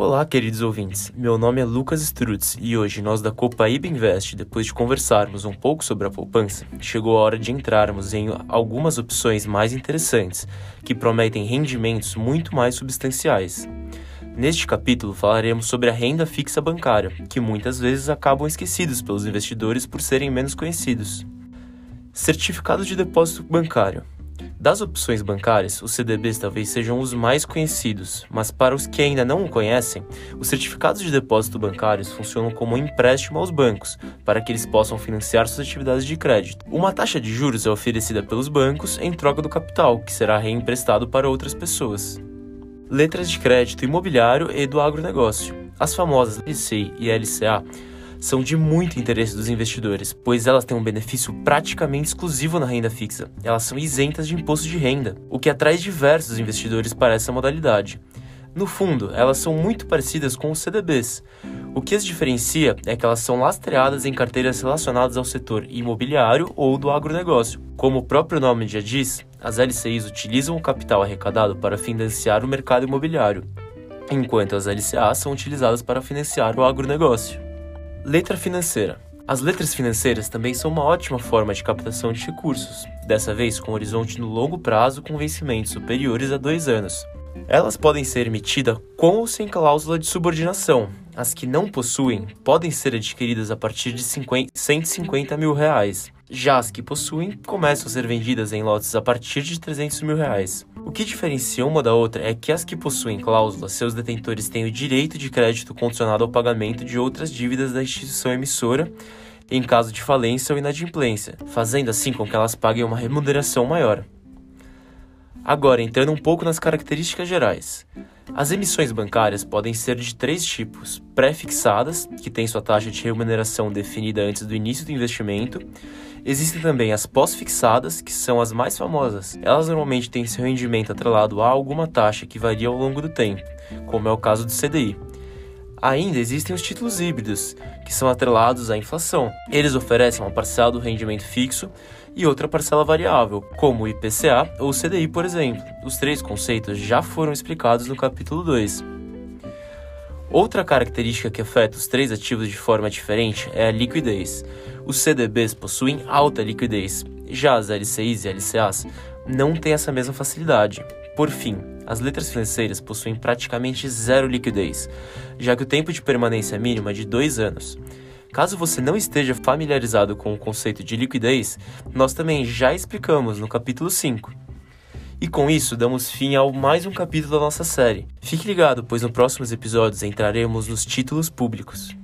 Olá, queridos ouvintes. Meu nome é Lucas Strutz e hoje nós da Copa Ib Invest, depois de conversarmos um pouco sobre a poupança, chegou a hora de entrarmos em algumas opções mais interessantes, que prometem rendimentos muito mais substanciais. Neste capítulo falaremos sobre a renda fixa bancária, que muitas vezes acabam esquecidos pelos investidores por serem menos conhecidos. Certificado de depósito bancário. Das opções bancárias, os CDBs talvez sejam os mais conhecidos, mas para os que ainda não o conhecem, os certificados de depósito bancários funcionam como um empréstimo aos bancos, para que eles possam financiar suas atividades de crédito. Uma taxa de juros é oferecida pelos bancos em troca do capital, que será reemprestado para outras pessoas. Letras de crédito imobiliário e do agronegócio. As famosas LCI e LCA são de muito interesse dos investidores, pois elas têm um benefício praticamente exclusivo na renda fixa. Elas são isentas de imposto de renda, o que atrai diversos investidores para essa modalidade. No fundo, elas são muito parecidas com os CDBs. O que as diferencia é que elas são lastreadas em carteiras relacionadas ao setor imobiliário ou do agronegócio. Como o próprio nome já diz, as LCIs utilizam o capital arrecadado para financiar o mercado imobiliário, enquanto as LCAs são utilizadas para financiar o agronegócio. Letra financeira. As letras financeiras também são uma ótima forma de captação de recursos, dessa vez com horizonte no longo prazo com vencimentos superiores a 2 anos. Elas podem ser emitidas com ou sem cláusula de subordinação. As que não possuem podem ser adquiridas a partir de R$150 mil. Já as que possuem começam a ser vendidas em lotes a partir de R$300 mil. O que diferencia uma da outra é que as que possuem cláusula, seus detentores têm o direito de crédito condicionado ao pagamento de outras dívidas da instituição emissora em caso de falência ou inadimplência, fazendo assim com que elas paguem uma remuneração maior. Agora, entrando um pouco nas características gerais. As emissões bancárias podem ser de 3 tipos: pré-fixadas, que têm sua taxa de remuneração definida antes do início do investimento. Existem também as pós-fixadas, que são as mais famosas. Elas normalmente têm seu rendimento atrelado a alguma taxa que varia ao longo do tempo, como é o caso do CDI. Ainda existem os títulos híbridos, que são atrelados à inflação. Eles oferecem uma parcela do rendimento fixo e outra parcela variável, como o IPCA ou o CDI, por exemplo. Os 3 conceitos já foram explicados no capítulo 2. Outra característica que afeta os 3 ativos de forma diferente é a liquidez. Os CDBs possuem alta liquidez, já as LCIs e LCAs não têm essa mesma facilidade. Por fim, as letras financeiras possuem praticamente 0 liquidez, já que o tempo de permanência mínima é de 2 anos. Caso você não esteja familiarizado com o conceito de liquidez, nós também já explicamos no capítulo 5. E com isso, damos fim a mais um capítulo da nossa série. Fique ligado, pois nos próximos episódios entraremos nos títulos públicos.